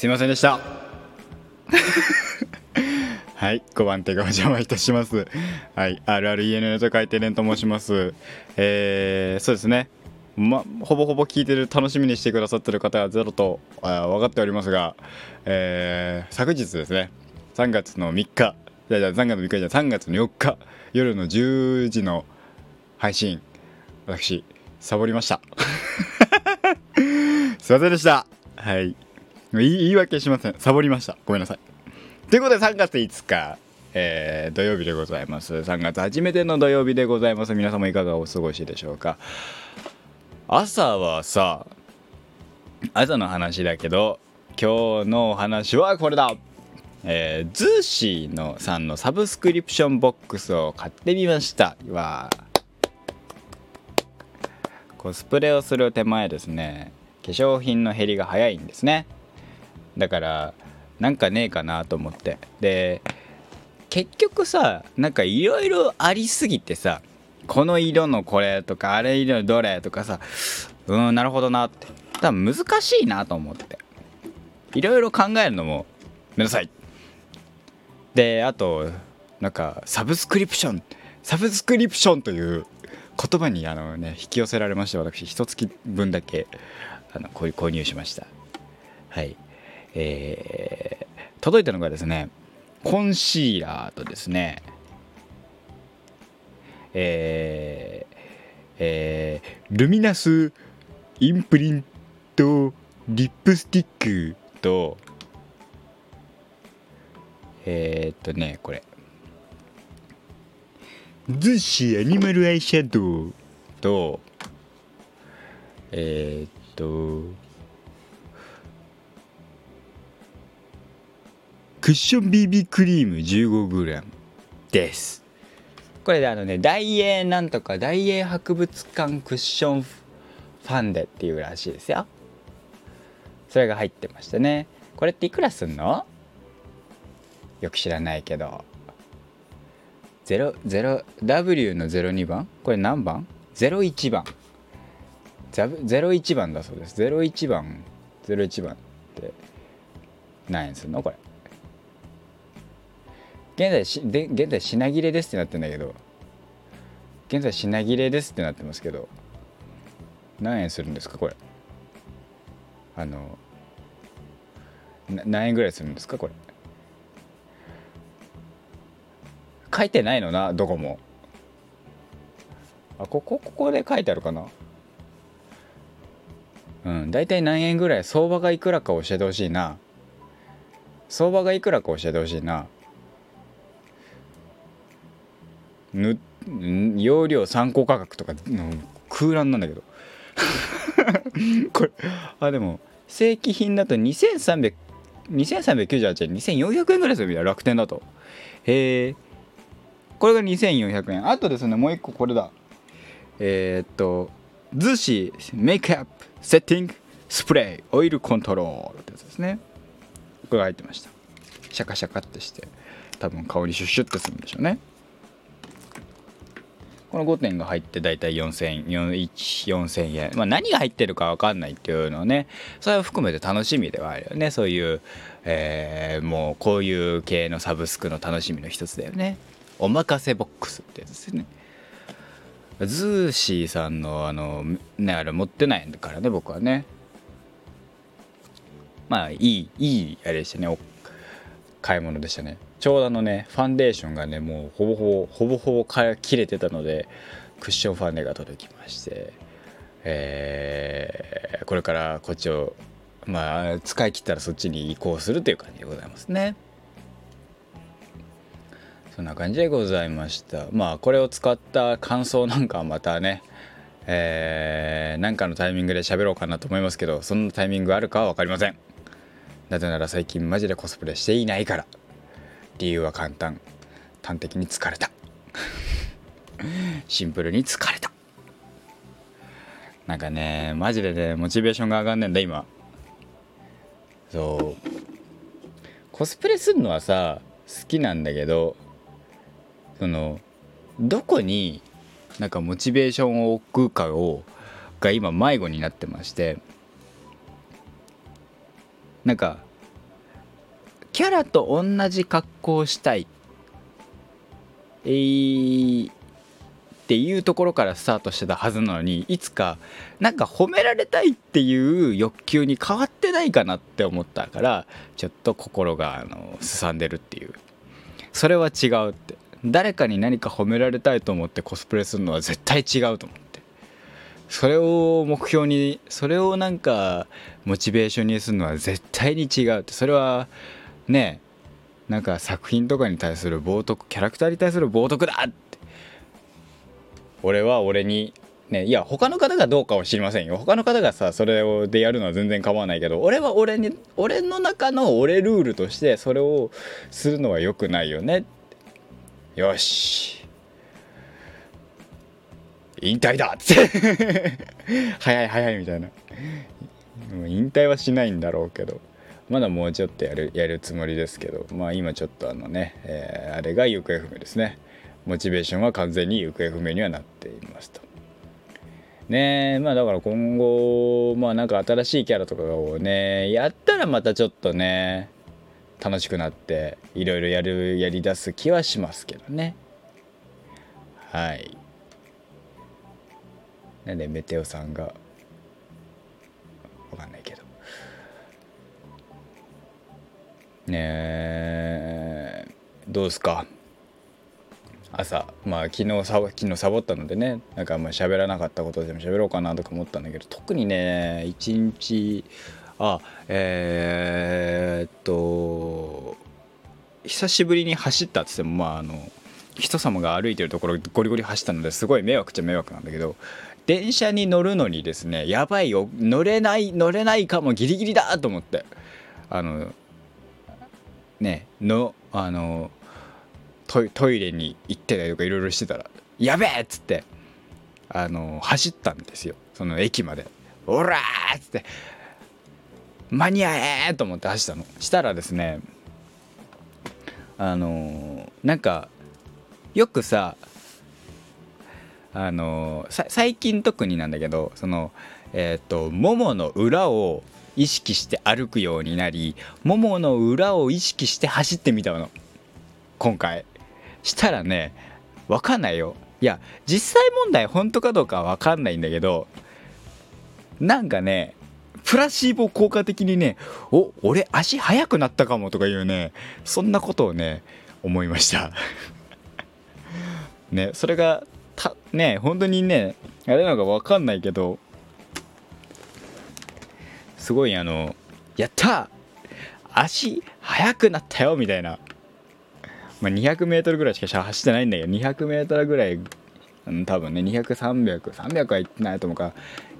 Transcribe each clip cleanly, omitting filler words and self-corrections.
すいませんでしたはい、5番手がお邪魔いたします。はい、RRENN と書いてレンと申します。そうですね、ほぼほぼ聞いてる、楽しみにしてくださってる方はゼロと分かっておりますが、昨日ですね、3月の4日夜の10時の配信、私サボりましたすいませんでした。はい、言い訳しません。サボりました。ごめんなさい。ということで3月5日、土曜日でございます。3月初めての土曜日でございます。皆様いかがお過ごしでしょうか。朝の話だけど、今日のお話はこれだ。ズーシーのさんのサブスクリプションボックスを買ってみました。わー、コスプレをする手前ですね、化粧品の減りが早いんですね。だからなんかねえかなと思って、で結局さ、なんかいろいろありすぎてさ、この色のこれとかあれ色のどれとかさ、なるほどなって、多分難しいなと思って、いろいろ考えるのもめんどくさい。であとなんかサブスクリプションという言葉に引き寄せられまして、私一月分だけ購入しました。はい。届いたのがですね、コンシーラーとですね、ルミナスインプリントリップスティックとこれズッシーアニマルアイシャドウとクッション BB クリーム 15g です。これで大英なんとか大英博物館クッションファンデっていうらしいですよ。それが入ってましたね。これっていくらすんの？よく知らないけど、W の02番、これ何番？01番、01番だそうです。01番って何円すんのこれ。現在品切れですってなってんだけど、何円するんですかこれ。何円ぐらいするんですかこれ。書いてないのな、どこも。あ、ここで書いてあるかな。だいたい何円ぐらい、相場がいくらか教えてほしいな。容量参考価格とかの空欄なんだけどこれでも正規品だと2398円、2400円ぐらいですよみたいな、楽天だと。これが2400円。あとですね、もう一個これだ。ズーシーメイクアップセッティングスプレーオイルコントロールってやつですね。これが入ってました。シャカシャカってして、多分香りシュッシュってするんでしょうね。この5点が入ってだいたい4000円、何が入ってるか分かんないっていうのをね、それを含めて楽しみではあるよね。そういう、もうこういう系のサブスクの楽しみの一つだよね。おまかせボックスってやつですね。ズーシーさんのあれ持ってないからね、僕はね。いいあれでしたね。買い物でしたね。ちょうどファンデーションがね、もうほぼほぼ切れてたので、クッションファンデが届きまして、これからこっちを使い切ったらそっちに移行するという感じでございますね。そんな感じでございました。これを使った感想なんかはまたね、なんかのタイミングで喋ろうかなと思いますけど、そんなタイミングあるかは分かりません。なぜなら最近マジでコスプレしていないから。理由は簡単、端的に疲れたシンプルに疲れた。なんかね、マジでね、モチベーションが上がんねんだ今。そう、コスプレするのはさ好きなんだけど、どこになんかモチベーションを置くかが今迷子になってまして、なんかキャラと同じ格好をしたい、っていうところからスタートしてたはずなのに、いつかなんか褒められたいっていう欲求に変わってないかなって思ったから、ちょっと心がすさんでるっていう。それは違うって、誰かに何か褒められたいと思ってコスプレするのは絶対違うと思って、それを目標に、それをなんかモチベーションにするのは絶対に違うって。それはね、なんか作品とかに対する冒涜、キャラクターに対する冒涜だって。俺は俺にね、いや他の方がどうかは知りませんよ、他の方がさそれをでやるのは全然構わないけど、俺は俺に、俺の中の俺ルールとしてそれをするのは良くないよね。よし引退だって早い早いみたいな。引退はしないんだろうけど、まだもうちょっとやるつもりですけど、まあ今ちょっとね、あれが行方不明ですね。モチベーションは完全に行方不明にはなっていますとね。まあだから今後、まあなんか新しいキャラとかをねやったら、またちょっとね楽しくなっていろいろやりだす気はしますけどね。はい。なんでメテオさんがわかんないけどね、どうすか朝。まあ昨日サボったのでね、なんかあんま喋らなかったことでも喋ろうかなとか思ったんだけど、特にね一日久しぶりに走ったっつっても、まあ人様が歩いてるところゴリゴリ走ったのですごい迷惑っちゃ迷惑なんだけど、電車に乗るのにですね、やばいよ、乗れないかもギリギリだと思って、トイレに行ってたりとかいろいろしてたら、やべえっつって走ったんですよ、その駅まで。おらーっつって間に合えーと思って走ったの。したらですね、なんかよくさ、最近特になんだけど、そのももの裏を意識して歩くようになり、ももの裏を意識して走ってみたの今回。したらね、わかんないよ、いや実際問題本当かどうかはわかんないんだけど、なんかねプラシーボ効果的にね、俺足速くなったかもとかいうね、そんなことをね思いましたね。それがね本当にねあれなのかわかんないけど、すごいやった足速くなったよみたいな。まあ、200m ぐらいしか走ってないんだけど、200m ぐらい、多分ね200、300は行ってないと思うから、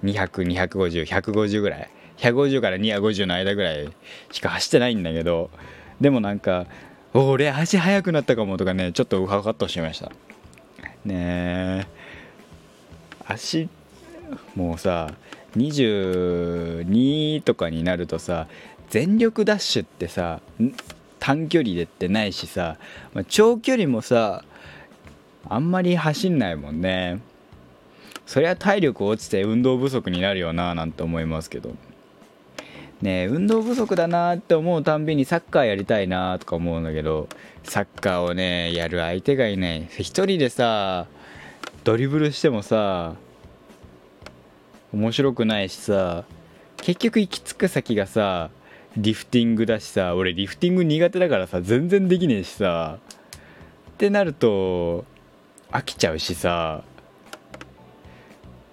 200、250、150ぐらい、150から250の間ぐらいしか走ってないんだけど、でもなんか俺足速くなったかもとかね、ちょっとウハウハっとしましたね。足もうさ22とかになるとさ、全力ダッシュってさ短距離でってないしさ、まあ、長距離もさあんまり走んないもんね。そりゃ体力落ちて運動不足になるよななんて思いますけどね。運動不足だなって思うたんびにサッカーやりたいなとか思うんだけど、サッカーをねやる相手がいない。一人でさドリブルしてもさ面白くないしさ、結局行き着く先がさリフティングだしさ、俺リフティング苦手だからさ全然できねえしさってなると飽きちゃうしさ、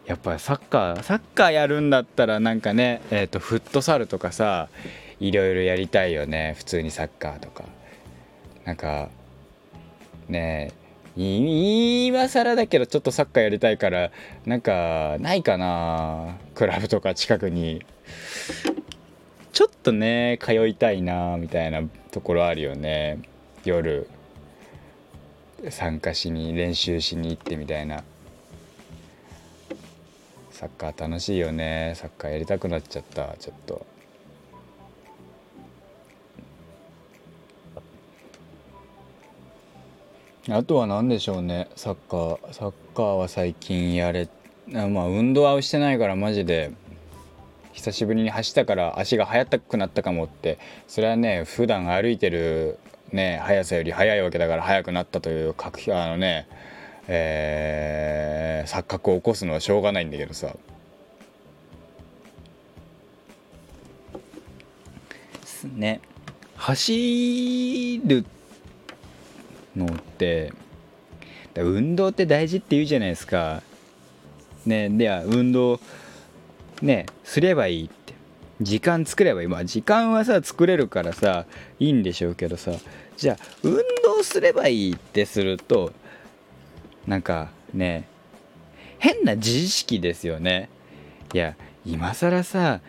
やっぱりサッカーやるんだったらなんかね、フットサルとかさいろいろやりたいよね。普通にサッカーとかなんかね今更だけど、ちょっとサッカーやりたいからなんかないかな、クラブとか近くにちょっとね通いたいなみたいなところあるよね。夜参加しに練習しに行ってみたいな。サッカー楽しいよね。サッカーやりたくなっちゃった。ちょっとあとは何でしょうね、サッカーは最近まあ運動はしてないからマジで久しぶりに走ったから足が速くなったかもって、それはね普段歩いてる、ね、速さより速いわけだから速くなったという錯覚を起こすのはしょうがないんだけどさ。ね、走るのって運動って大事って言うじゃないですか。ね、では運動ねすればいいって、時間作ればいい、まあ時間はさ作れるからさいいんでしょうけどさ、じゃあ運動すればいいってするとなんかね変な自意識ですよね。いや今更さ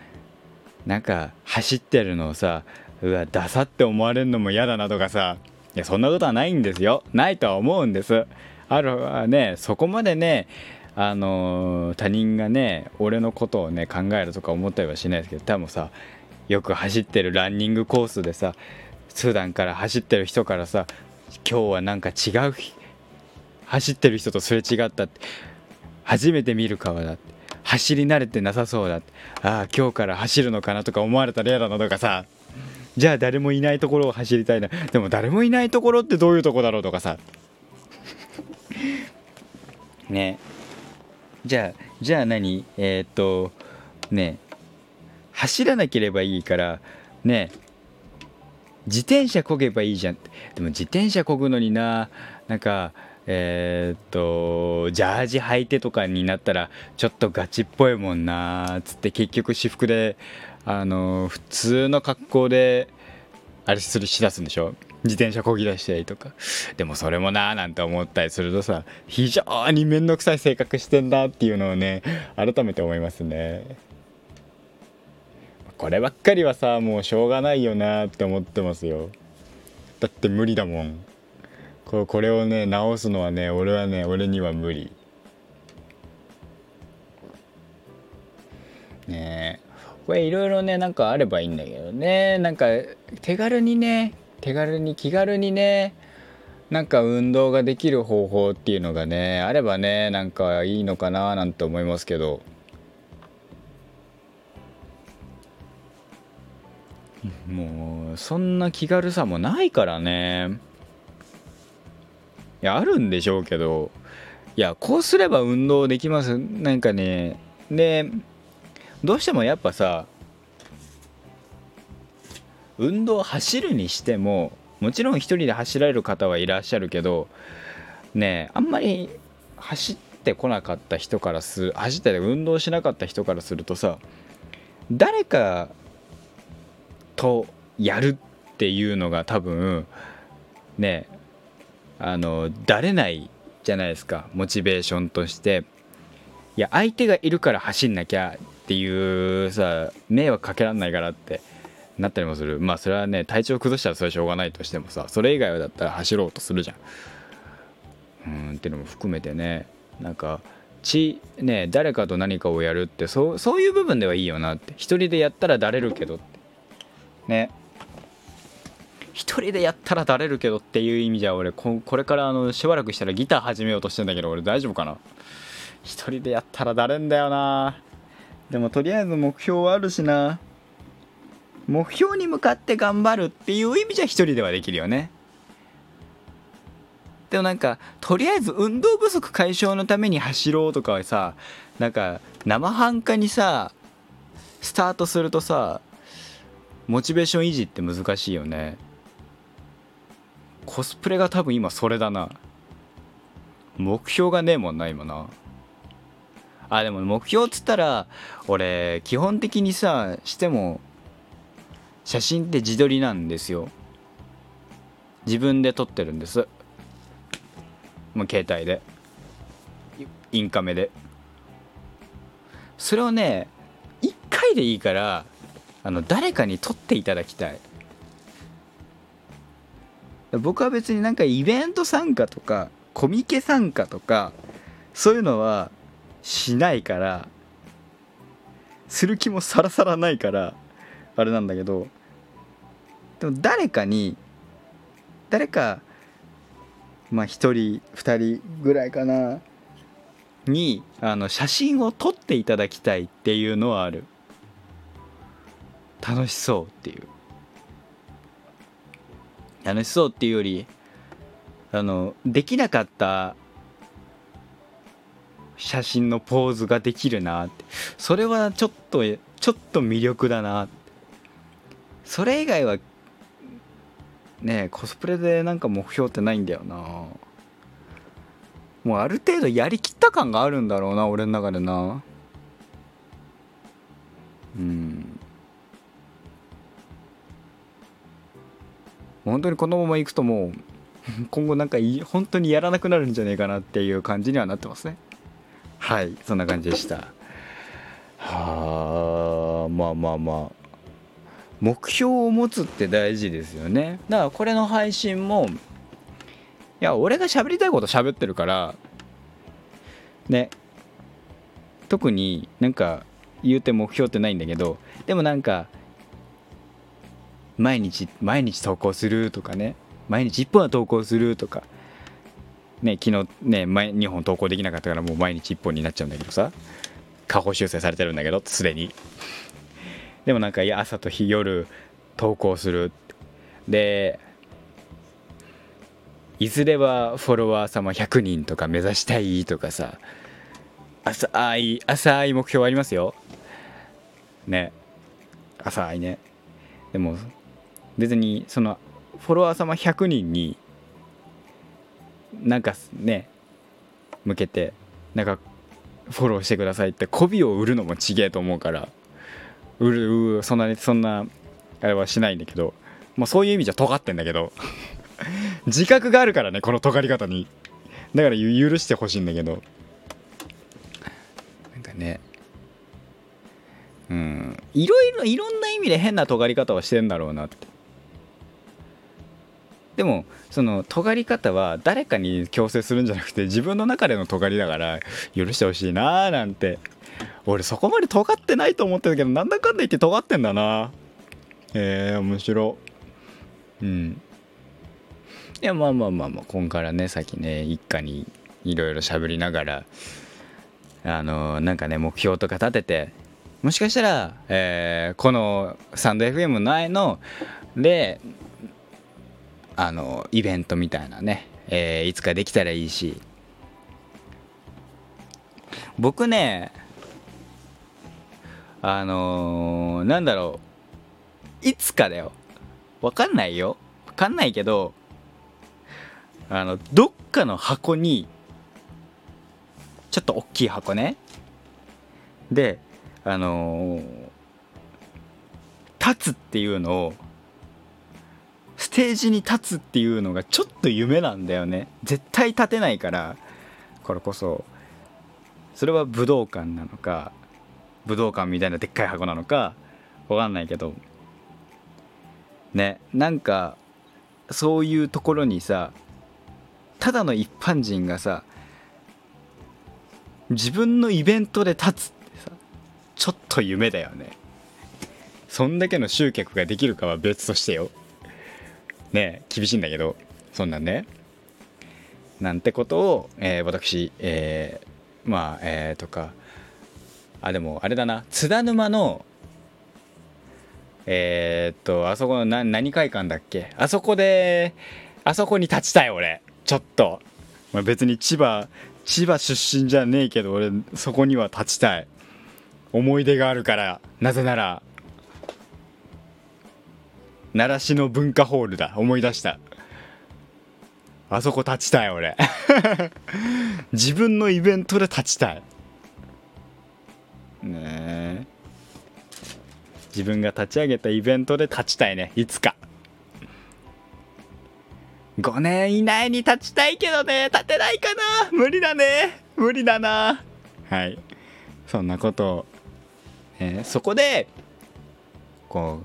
なんか走ってるのをさ、うわダサって思われるのも嫌だなとかさ、いやそんなことはないんですよ、ないとは思うんです。あるはねそこまでね他人がね俺のことをね考えるとか思ったりはしないですけど、多分さよく走ってるランニングコースでさ普段から走ってる人からさ、今日はなんか違う走ってる人とすれ違ったって、初めて見る顔だって、走り慣れてなさそうだって、ああ今日から走るのかなとか思われたら嫌だなとかさ、じゃあ誰もいないところを走りたいな、でも誰もいないところってどういうとこだろうとかさね、じゃあ何ね走らなければいいからね自転車こげばいいじゃんって、でも自転車こぐのになんかジャージ履いてとかになったらちょっとガチっぽいもんなつって、結局私服で普通の格好であれしだすんでしょ、自転車こぎ出したりとか。でもそれもなーなんて思ったりするとさ、非常に面倒くさい性格してんだっていうのをね改めて思いますね。こればっかりはさもうしょうがないよなって思ってますよ。だって無理だもん、これをね直すのはね俺には無理ね。これいろいろねなんかあればいいんだけどね、なんか気軽にねなんか運動ができる方法っていうのがねあればねなんかいいのかななんて思いますけどもうそんな気軽さもないからね。いやあるんでしょうけど、いやこうすれば運動できますなんかね。でどうしてもやっぱさ運動走るにしてももちろん一人で走られる方はいらっしゃるけどね、あんまり走ってこなかった人から走って運動しなかった人からするとさ、誰かとやるっていうのが多分ねだれないじゃないですか、モチベーションとして。いや相手がいるから走んなきゃっていうさ迷惑かけらんないからってなったりもする。まあそれはね体調崩したらそれはしょうがないとしてもさ、それ以外はだったら走ろうとするじゃんっていうのも含めてね、なんかね誰かと何かをやるってそういう部分ではいいよなって。一人でやったらだれるけどってね、一人でやったらだれるけどっていう意味じゃ俺これからしばらくしたらギター始めようとしてんだけど、俺大丈夫かな。一人でやったらだれんだよな。でもとりあえず目標はあるしな、目標に向かって頑張るっていう意味じゃ一人ではできるよね。でもなんかとりあえず運動不足解消のために走ろうとかはさ、なんか生半可にさスタートするとさモチベーション維持って難しいよね。コスプレが多分今それだな。目標がねえもんな今な。あでも目標っつったら俺基本的にさしても写真って自撮りなんですよ。自分で撮ってるんです、もう携帯でインカメで。それをね1回でいいから誰かに撮っていただきたい。僕は別になんかイベント参加とかコミケ参加とかそういうのはしないから、する気もさらさらないからあれなんだけど、でも誰かまあ一人二人ぐらいかなに写真を撮っていただきたいっていうのはある。楽しそうっていう、楽しそうっていうより、できなかった写真のポーズができるなって、それはちょっと魅力だなって。それ以外はね、コスプレでなんか目標ってないんだよな。もうある程度やりきった感があるんだろうな、俺の中でな。うん。本当にこのままいくともう今後なんか本当にやらなくなるんじゃねえかなっていう感じにはなってますね。はい、そんな感じでした。はあ、まあまあまあ。目標を持つって大事ですよね。だからこれの配信も、いや俺が喋りたいこと喋ってるからね、特になんか言うて目標ってないんだけど、でもなんか毎日投稿するとかね、毎日1本は投稿するとかね、昨日ね2本投稿できなかったからもう毎日1本になっちゃうんだけどさ、下方修正されてるんだけどすでに。でもなんか朝と夜投稿するで、いずれはフォロワー様100人とか目指したいとかさ、浅い目標ありますよね、浅いね。でも別にそのフォロワー様100人になんかね向けてなんかフォローしてくださいって媚びを売るのもちげえと思うから、そんなあれはしないんだけど、まあ、そういう意味じゃ尖ってんだけど自覚があるからね、この尖り方に。だから許してほしいんだけど、なんかね、うん、いろんな意味で変な尖り方はしてんだろうなって。でもその尖り方は誰かに強制するんじゃなくて自分の中での尖りだから許してほしいなーなんて。俺そこまで尖ってないと思ってるけど、なんだかんだ言って尖ってんだな。面白。うん。いやまあ今からね、さっきね一家にいろいろしゃべりながら、なんかね目標とか立てて、もしかしたら、このサンド FM 内のでイベントみたいなね、いつかできたらいいし。僕ね、なんだろう、いつかだよ、わかんないけど、どっかの箱に、ちょっと大きい箱ねで、立つっていうのを、ステージに立つっていうのがちょっと夢なんだよね。絶対立てないから、これこそそれは武道館なのか、武道館みたいなでっかい箱なのかわかんないけどね、なんかそういうところにさ、ただの一般人がさ自分のイベントで立つってさ、ちょっと夢だよね。そんだけの集客ができるかは別としてよね、厳しいんだけど、そんなんね、なんてことを、私、とか、あ、でもあれだな、津田沼のあそこの何会館だっけ、あそこに立ちたい俺、ちょっと、まあ、別に千葉出身じゃねえけど、俺そこには立ちたい、思い出があるから。なぜなら習志野文化ホールだ、思い出した、あそこ立ちたい俺自分のイベントで立ちたいね、自分が立ち上げたイベントで立ちたいね、いつか。5年以内に立ちたいけどね、立てないかな、無理だね、無理だな。はい、そんなことを、そこでこう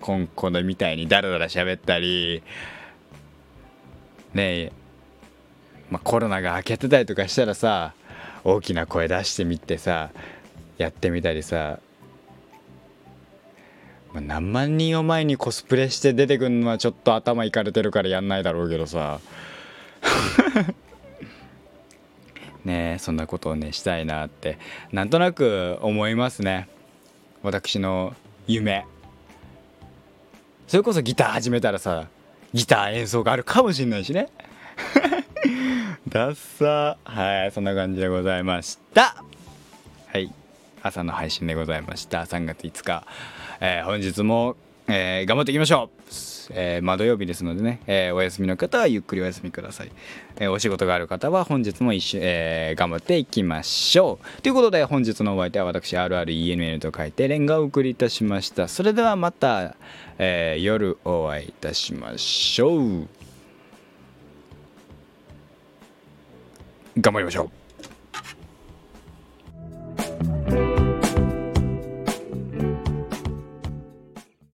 このみたいにダラダラ喋ったりねえ、まあ、コロナが明けてたりとかしたらさ、大きな声出してみてさ、やってみたりさ、まあ、何万人を前にコスプレして出てくんのはちょっと頭いかれてるからやんないだろうけどさねえ、そんなことをねしたいなってなんとなく思いますね、私の夢。それこそギター始めたらさ、ギター演奏があるかもしんないしね。ダッサー。はい、そんな感じでございました。はい、朝の配信でございました。3月5日、本日も、頑張っていきましょう。土曜日ですのでね、お休みの方はゆっくりお休みください。お仕事がある方は本日も一緒、頑張っていきましょうということで、本日のお相手は私 RRENN と書いてレンガをお送りいたしました。それではまた、夜お会いいたしましょう。頑張りましょう。